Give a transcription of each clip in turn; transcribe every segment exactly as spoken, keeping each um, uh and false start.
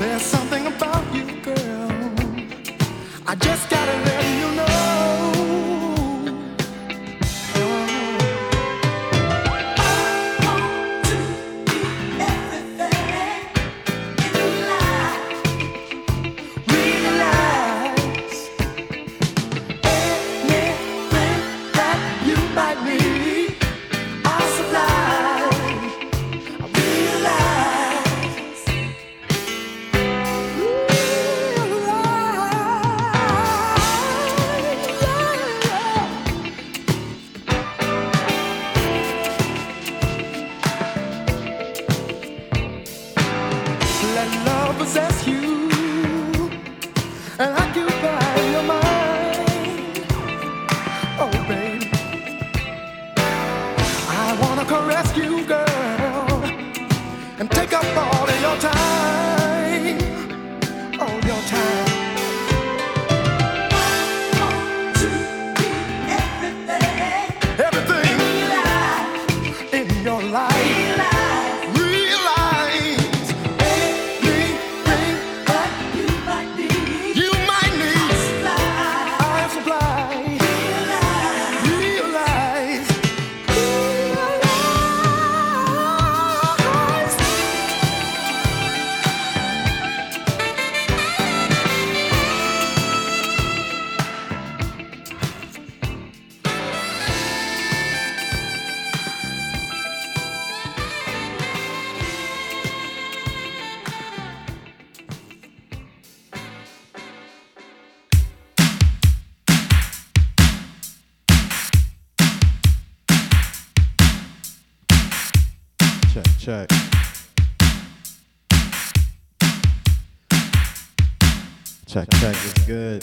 There's something about you, girl. I just gotta let you know. Oh. I want to be everything in life. Realize anything that you might need, I'll supply. Let love possess you and occupy your mind. Oh, babe, I wanna caress you, girl, and take up all of your time, all your time. Check, check. Check, check, it's good.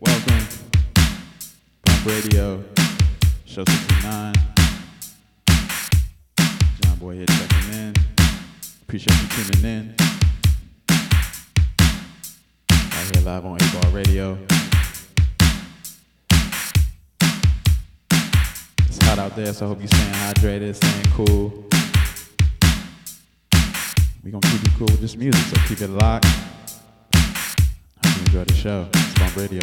Welcome, Pop Radio, Show sixty-nine. John Boy here checking in. Appreciate you tuning in. Right here live on eight Ball Radio. It's hot out there, so I hope you're staying hydrated, staying cool. We're going to keep you cool with this music, so keep it locked. Hope you enjoy the show. It's Pop Radio.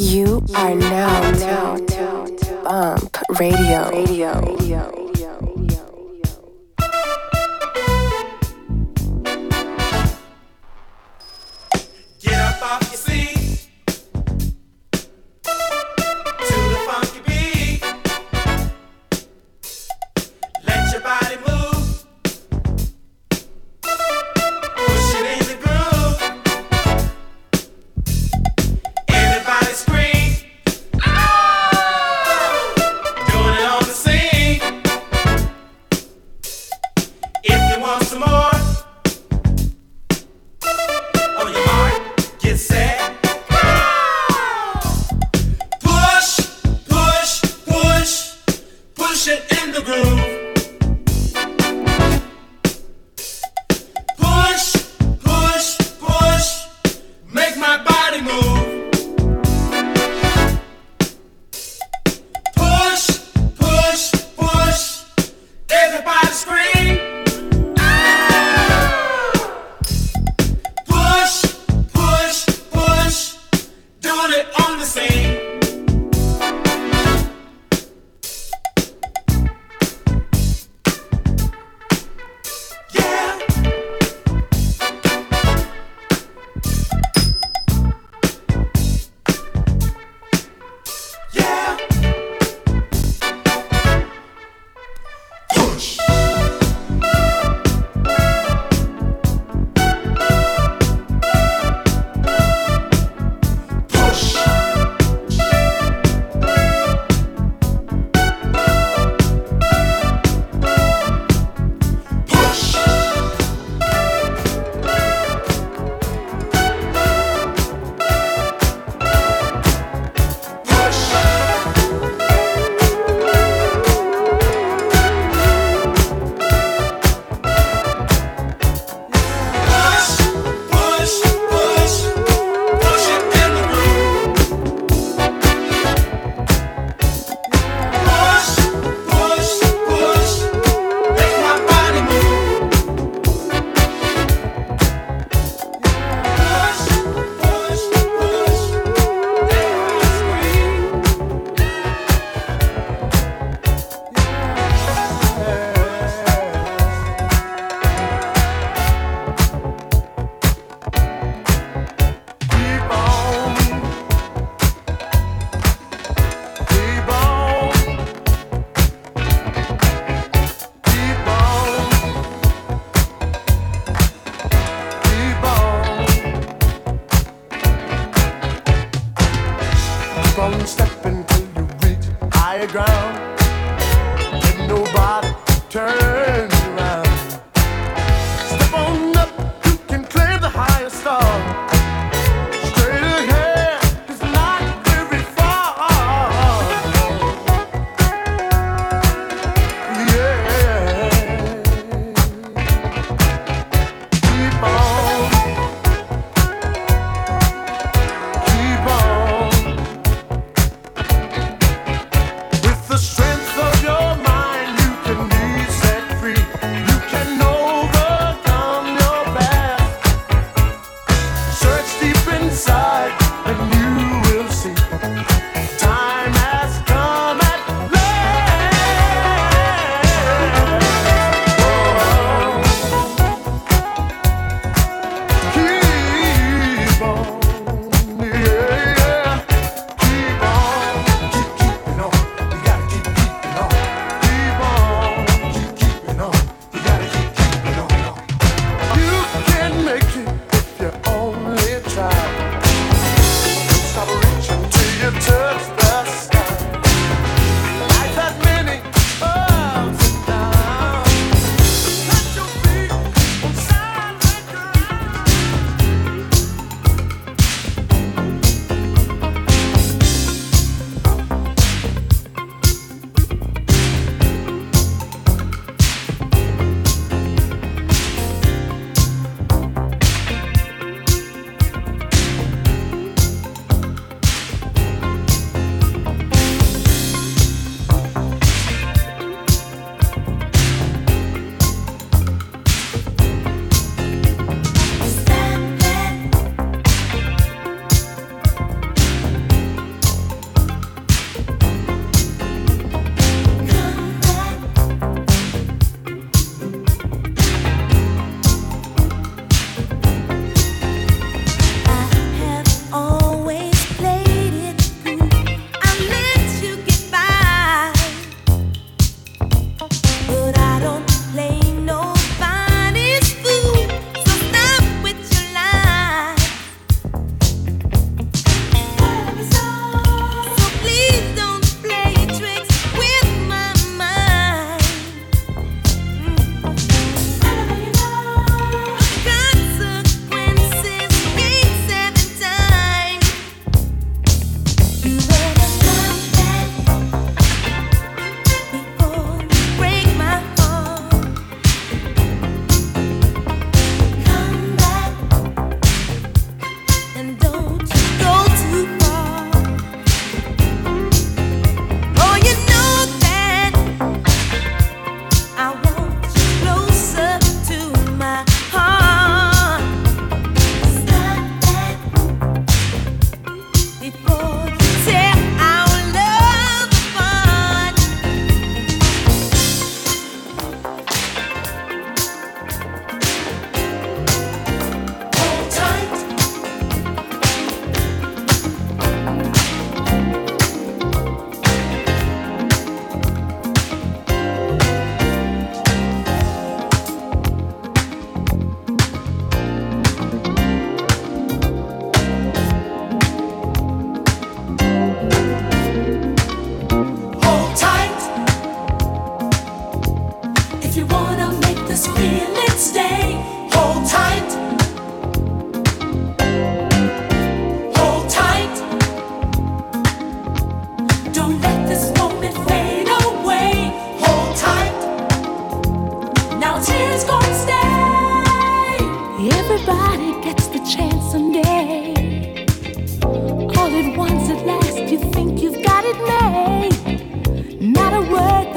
You are now, now, now, now. Bump Radio. Radio. Radio. The strength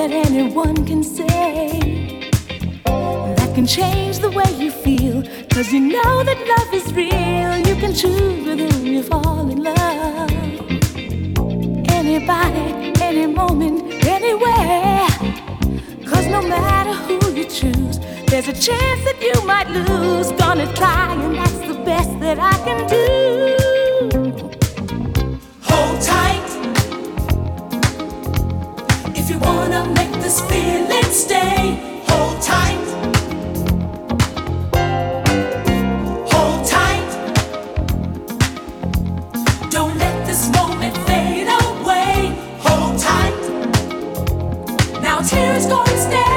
that anyone can say, that can change the way you feel, 'cause you know that love is real. You can choose with whom you fall in love. Anybody, any moment, anywhere. 'Cause no matter who you choose, there's a chance that you might lose. Gonna try, and that's the best that I can do. Hold tight if you wanna make this feeling stay. Hold tight. Hold tight. Don't let this moment fade away. Hold tight. Now tears gonna stay.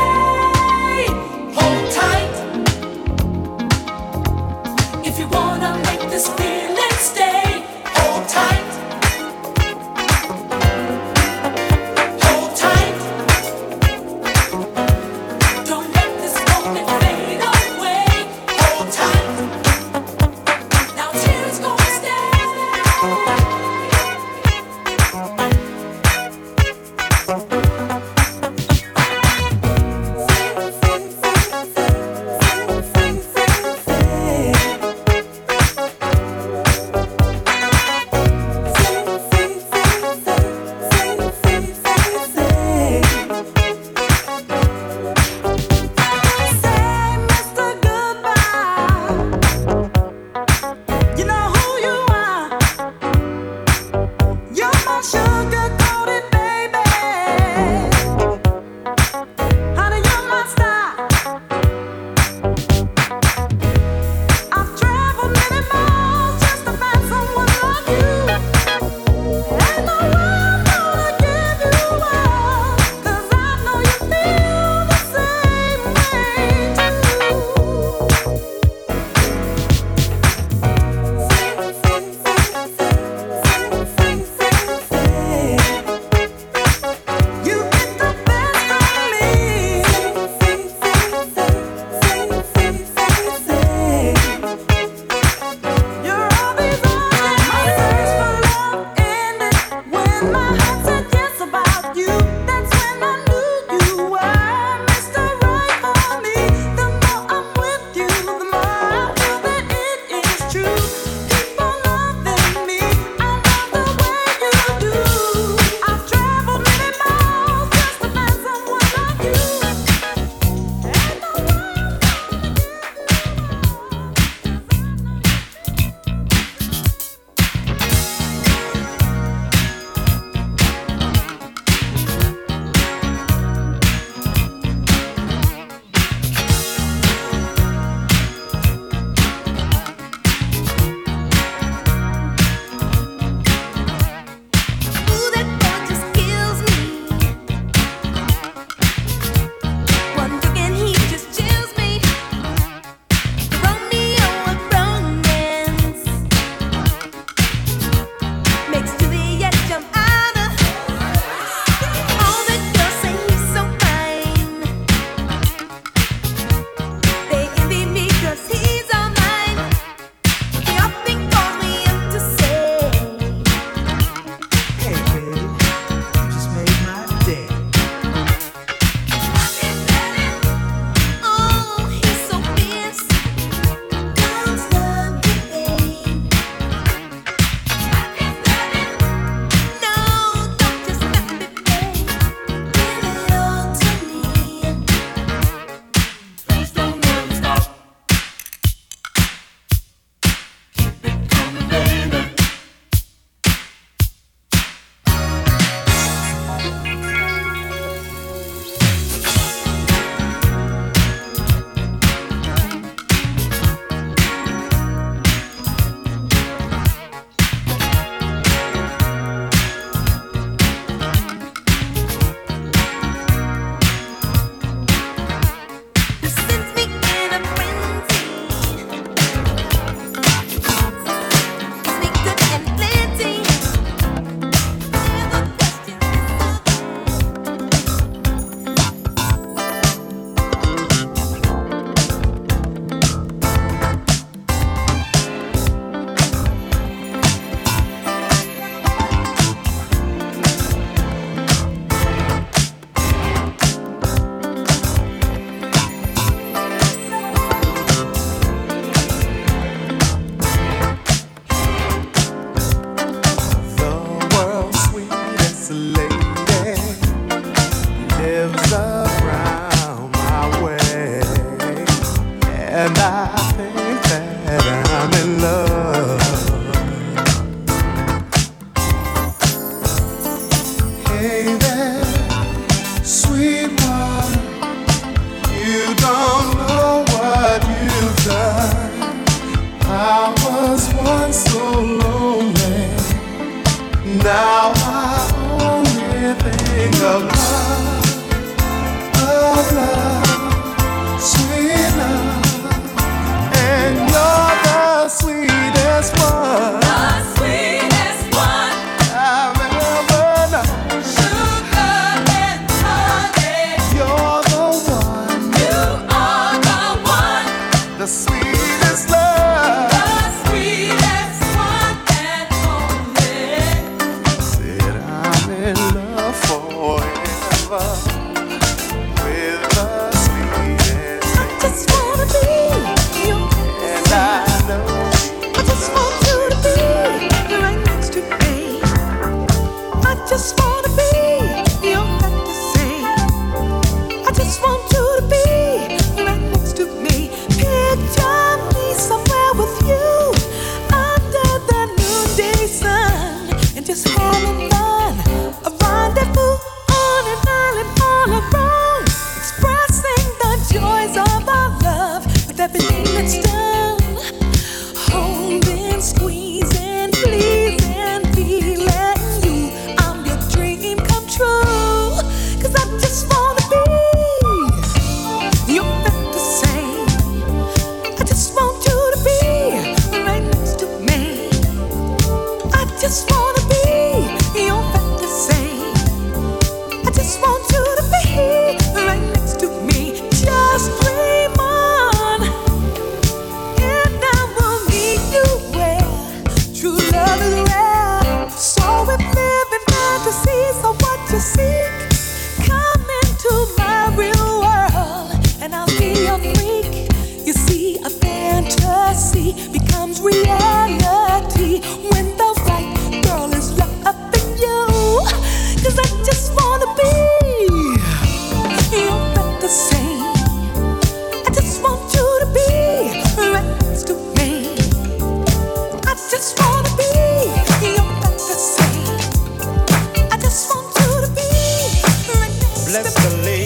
in love. Hey there, sweet one, you don't know what you've done. I was once so lonely, now I only think of love, of love, sweet love. And you're the sweetest one, the sweetest one I've ever known. Sugar and honey, you're the one, you are the one, the sweetest love, the sweetest one and only. Said I'm in love forever with the sweetest. I just wanna be. I just want to be your fantasy. I just want you to be right next to me. Picture me somewhere with you under the noonday sun, and just having fun. A rendezvous on an island all alone, expressing the joys of our love with everything that's done. Holding, squeezing, pleasing, feeling. Becomes reality when the right girl is locked up in you. 'Cause I just wanna be your fantasy. I just want you to be right next to me. I just wanna be your fantasy. I just want you to be right next Bless to me.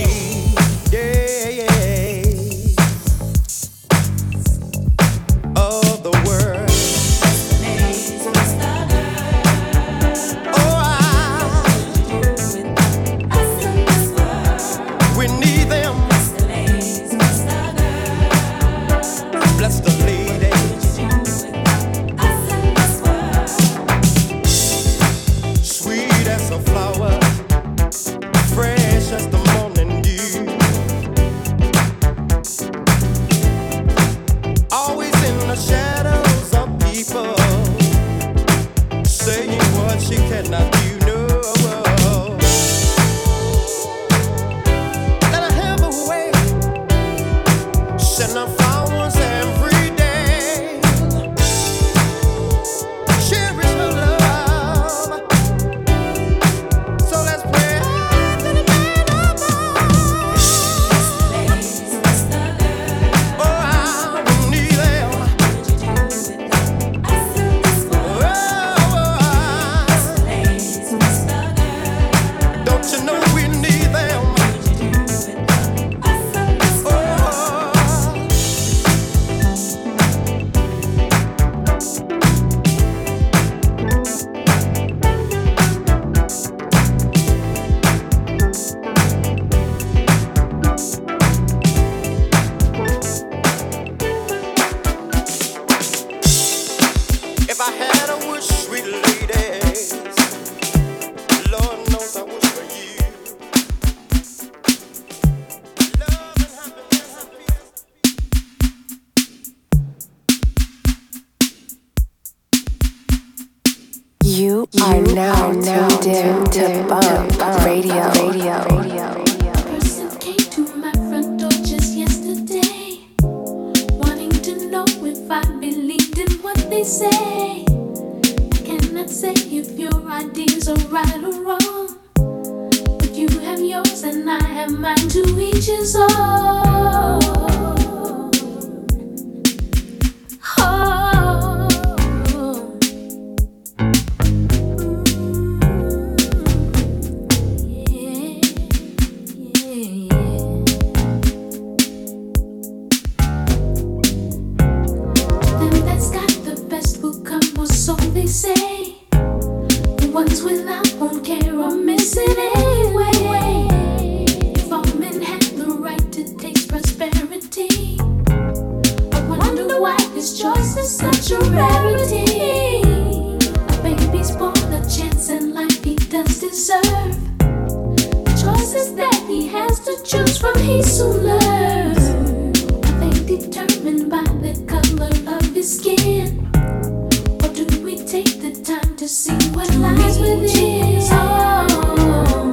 Oh, so they say. The ones without won't care or miss it anyway. If all men had the right to taste prosperity, I wonder why this choice is such a rarity. A baby's born a chance in life he does deserve. The choices that he has to choose from he soon learns. Are they determined by the color of his skin? Take the time to see what lies within. Oh,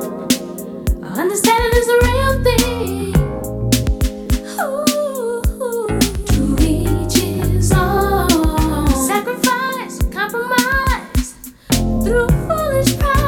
understanding is the real thing. Ooh, to each his own. Sacrifice, compromise through foolish pride.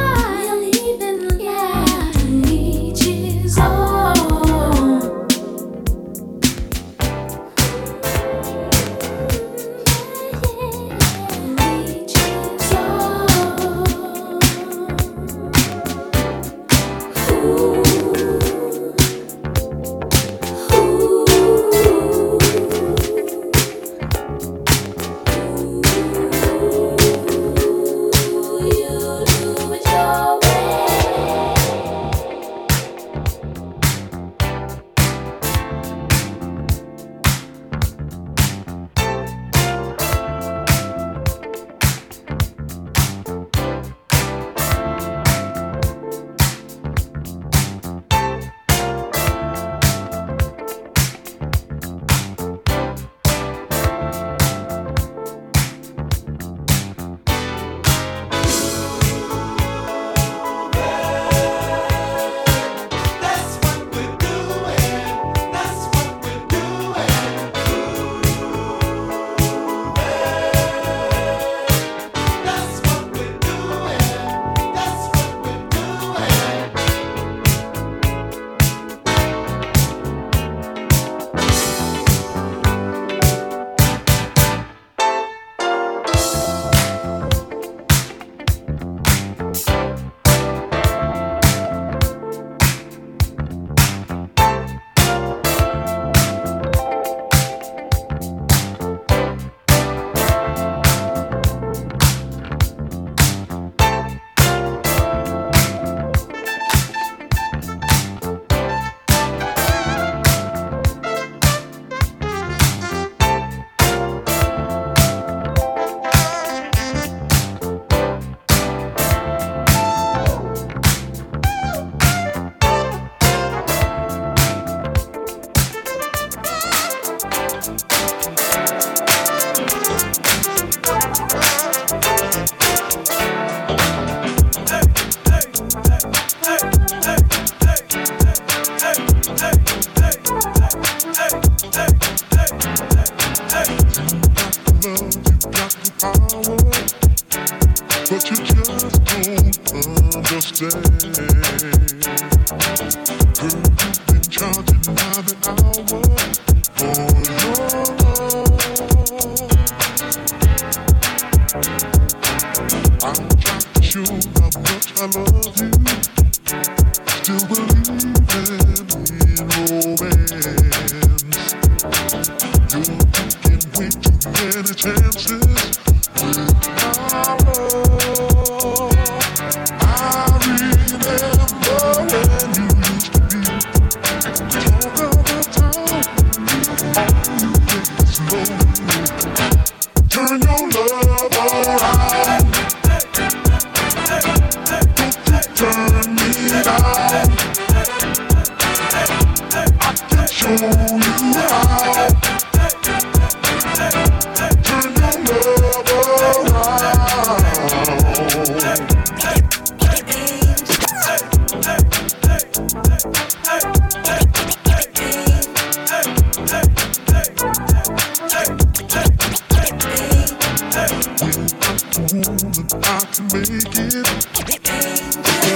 Believe in yeah. To each his own.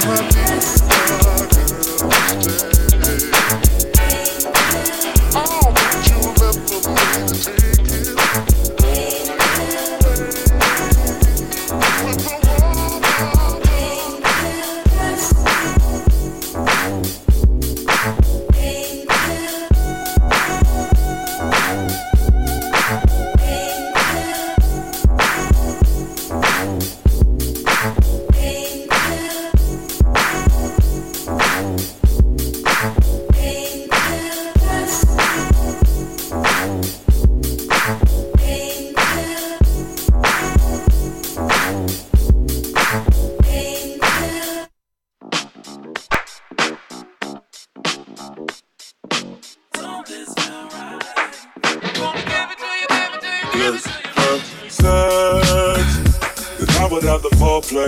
without the foreplay.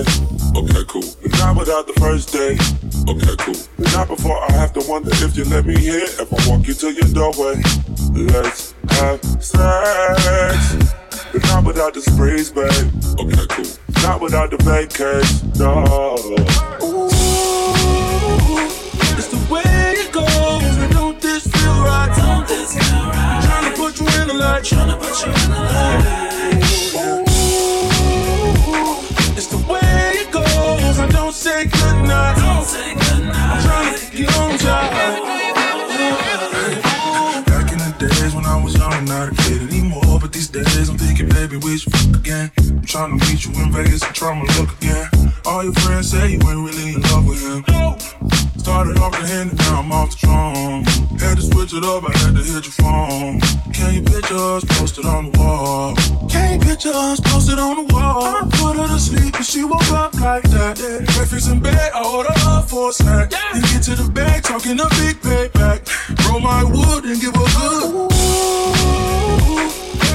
Okay, cool. Not without the first date. Okay, cool. Not before I have to wonder if you let me hear. If I walk you to your doorway, let's have sex. Not without the sprees, babe. Okay, cool. Not without the vacation, no. Ooh, it's the way it goes. We don't this feel right. Don't this feel right. Tryna put you in the light. Tryna put you in the light. Ooh, it's the way it goes. I don't say goodnight. Don't say goodnight. I'm tryna get you on top. Back in the days when I was young and not a kid anymore. But these days I'm thinking, baby, we should fuck again. I'm trying to meet you in Vegas and try my luck again. All your friends say you ain't really in love with him. Started off the hand and now I'm off the drum. Had to switch it up, I had to hit your phone. Can you picture us posted on the wall? Can you picture us posted on the wall? I put her to sleep and she woke up like that. Breakfast in bed, I order up for a snack. Then get to the bag, talking a big payback. Roll my wood and give her good.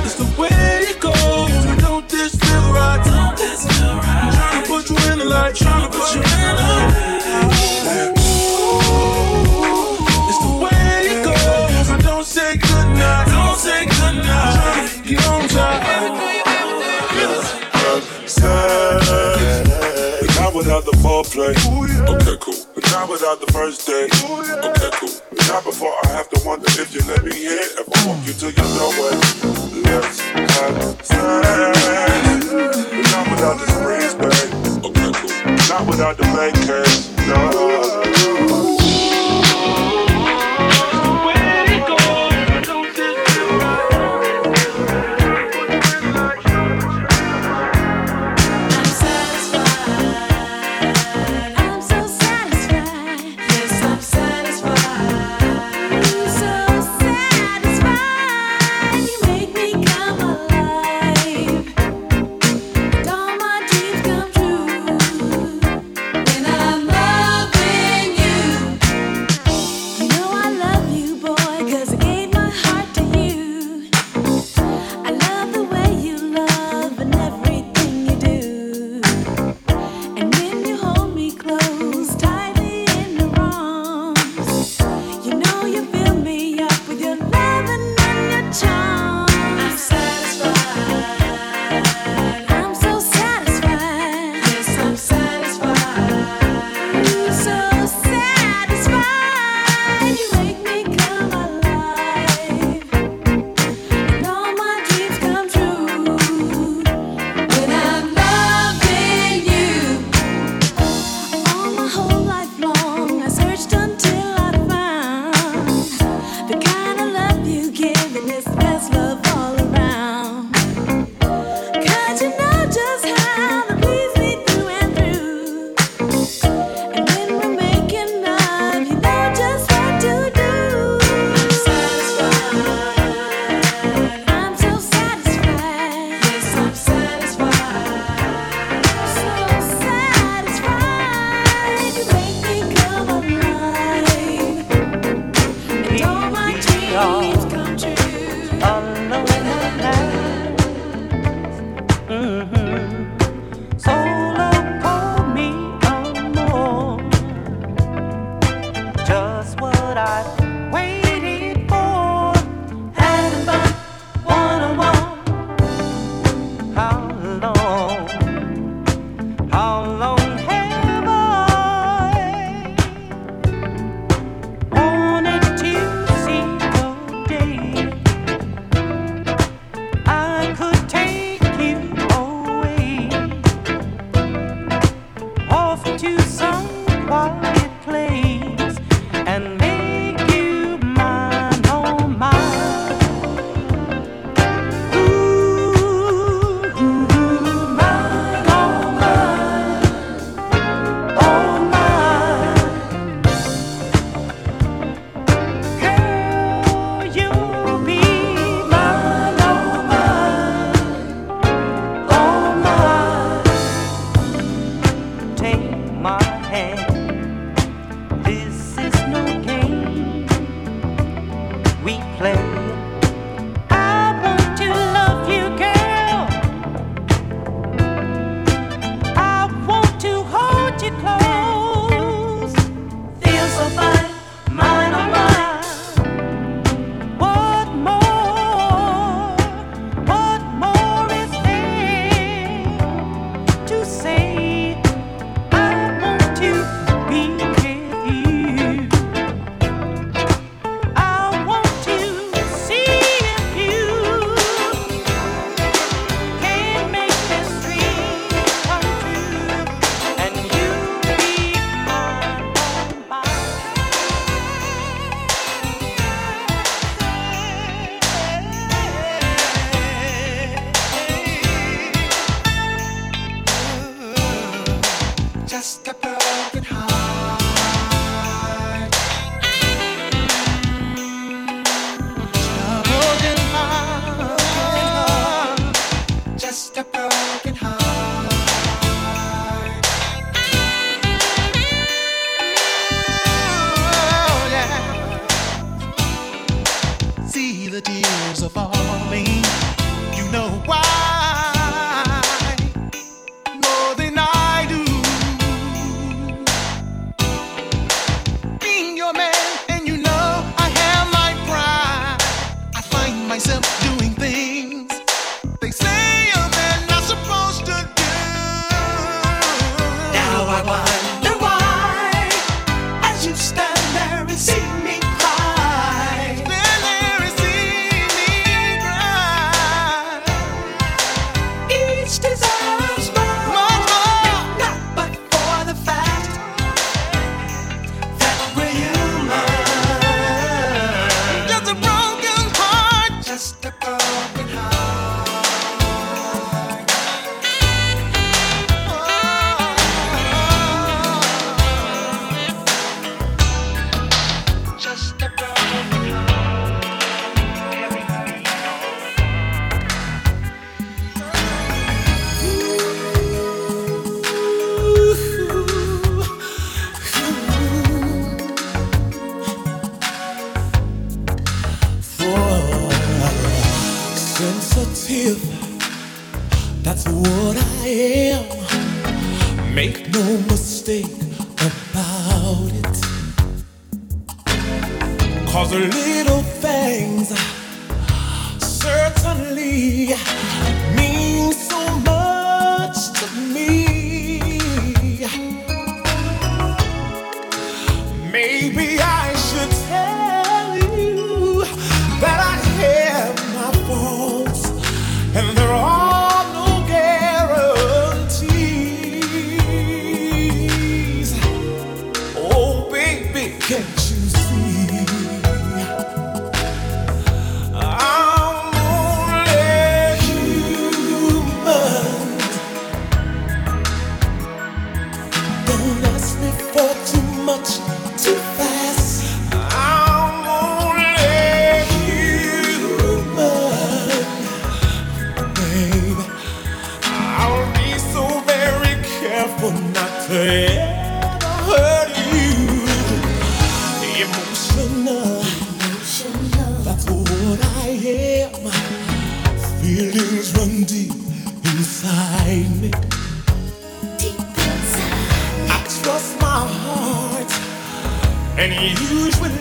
It's the way it goes. We don't this feel right. Don't this feel right. Tryna put you in the light. Tryna put you in the light. Ooh, it's the way it goes. I don't say goodnight. Don't say goodnight. Tryna get on top. Sex. Not without the foreplay. Okay, cool. Not without the first date. Okay, cool. Not before I have to wonder if you let me hear. If I walk you to your doorway, let's have sex. Not without the sprees, babe. Okay, cool. Not without the vacation, no. Take you away. what I am. Make no mistake about it. 'Cause the little things certainly mean so much to me. Maybe I should tell you that I have my faults, and there are no guarantees. Oh, baby, can't you see? Not to ever hurt you. Emotional, Emotional. That's what I am. Feelings run deep inside me. Deep inside me. I trust my heart, and usually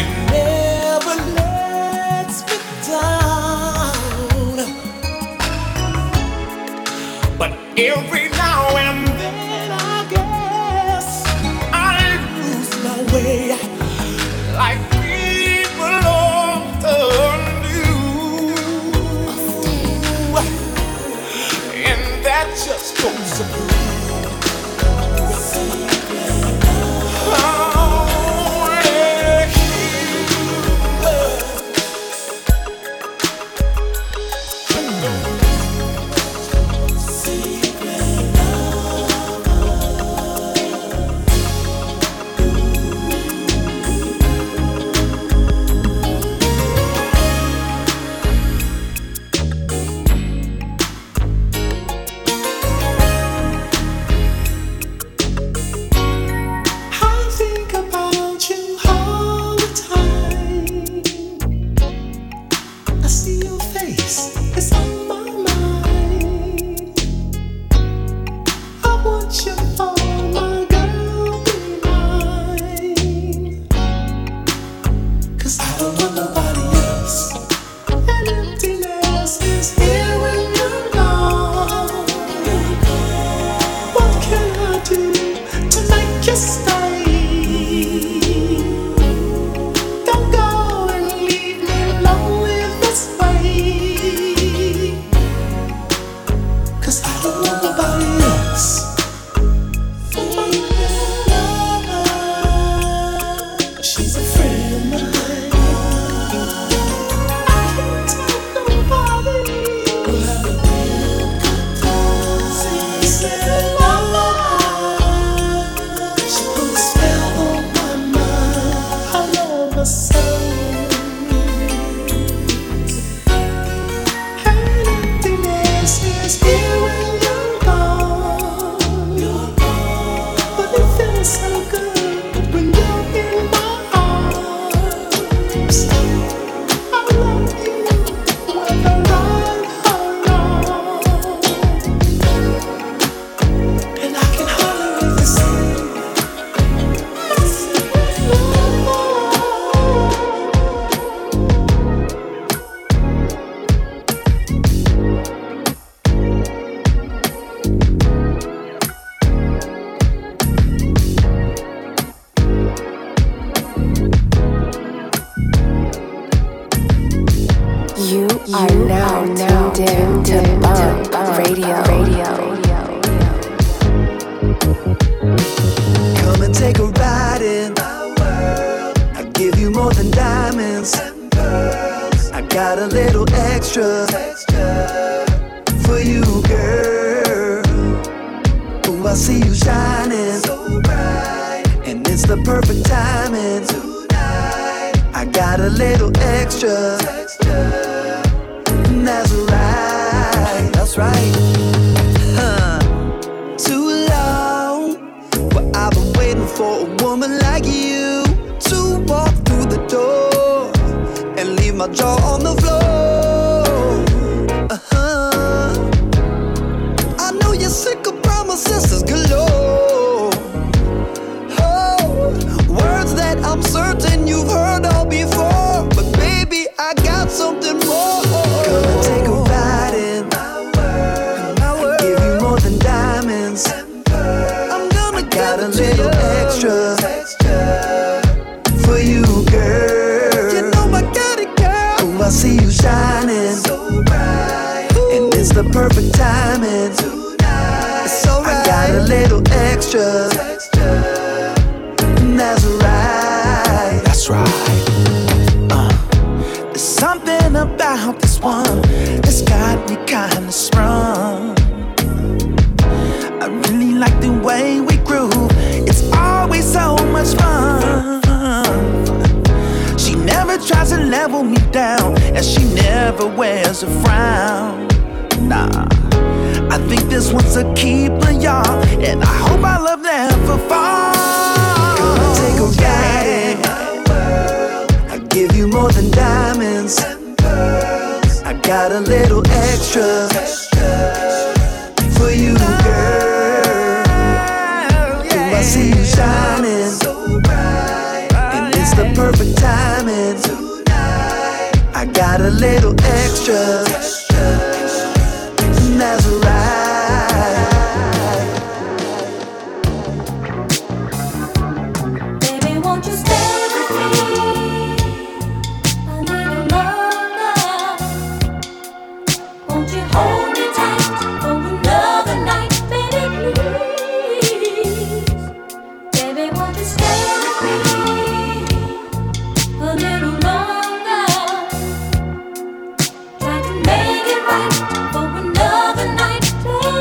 it never lets me down. But every now and then I guess I lose my way, like people often do, and that just don't surprise me. My jaw on the floor. Uh-huh. texture, texture. And that's right. That's right. uh, There's something about this one that's got me kinda sprung. I really like the way we groove. It's always so much fun. She never tries to level me down, and she never wears a frown. Nah, I think this one's a keeper, y'all, and I hope I love never falls. Gonna take a ride in my world. I give you more than diamonds and pearls. I got a little extra for you, girl. Ooh, I see you shining so bright, and it's the perfect timing. Tonight, I got a little extra. That's right. Baby, won't you stay with me a little longer? Won't you hold me tight for another night? Baby, please. Baby, won't you stay with me a little longer? Try to make it right.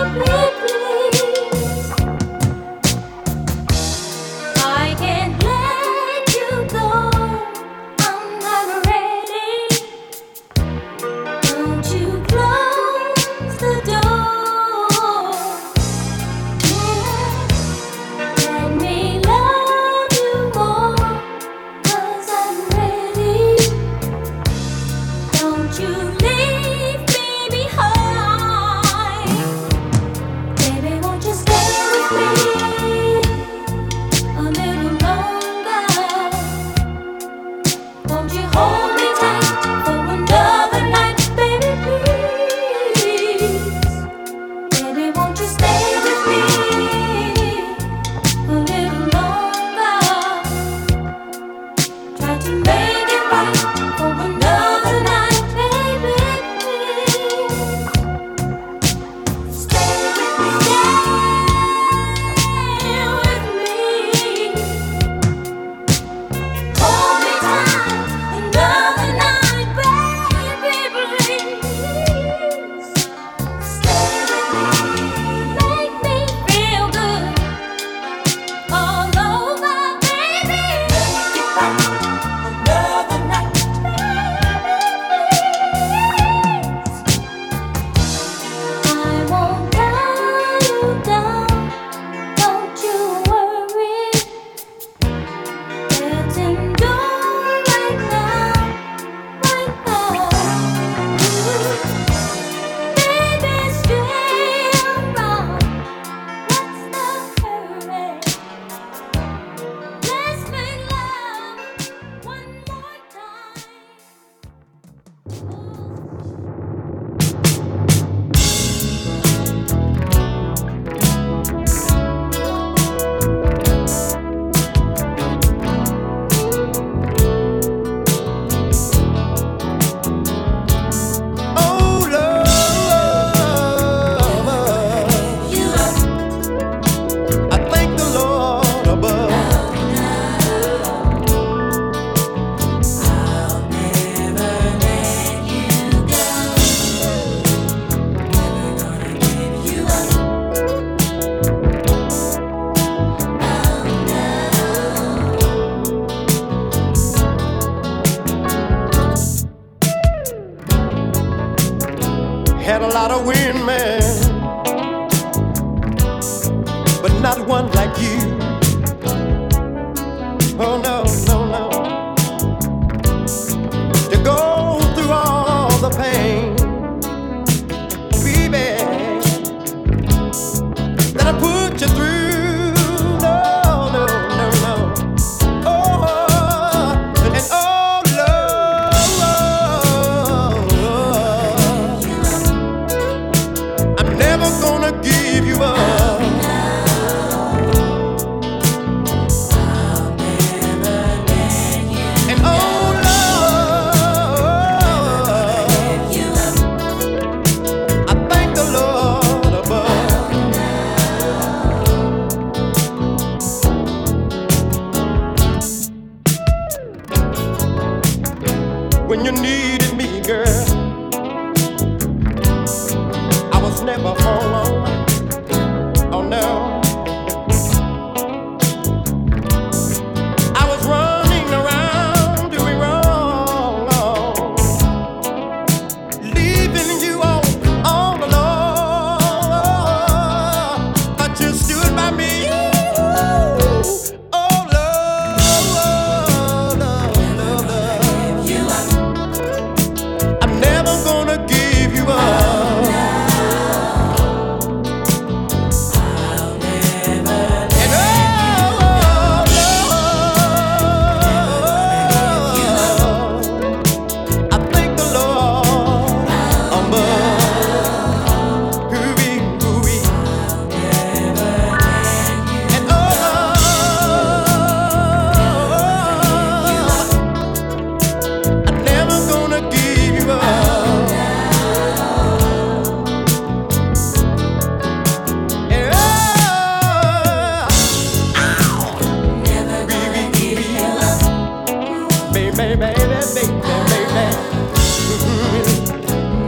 Never gonna give you up.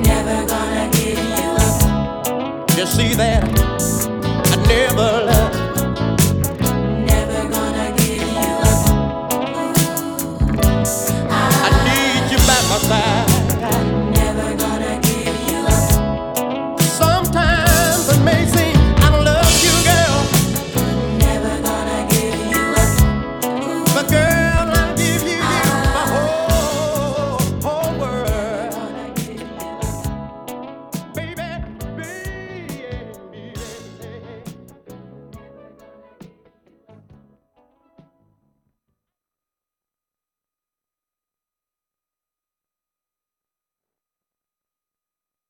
Never gonna give you up. You see that I never love.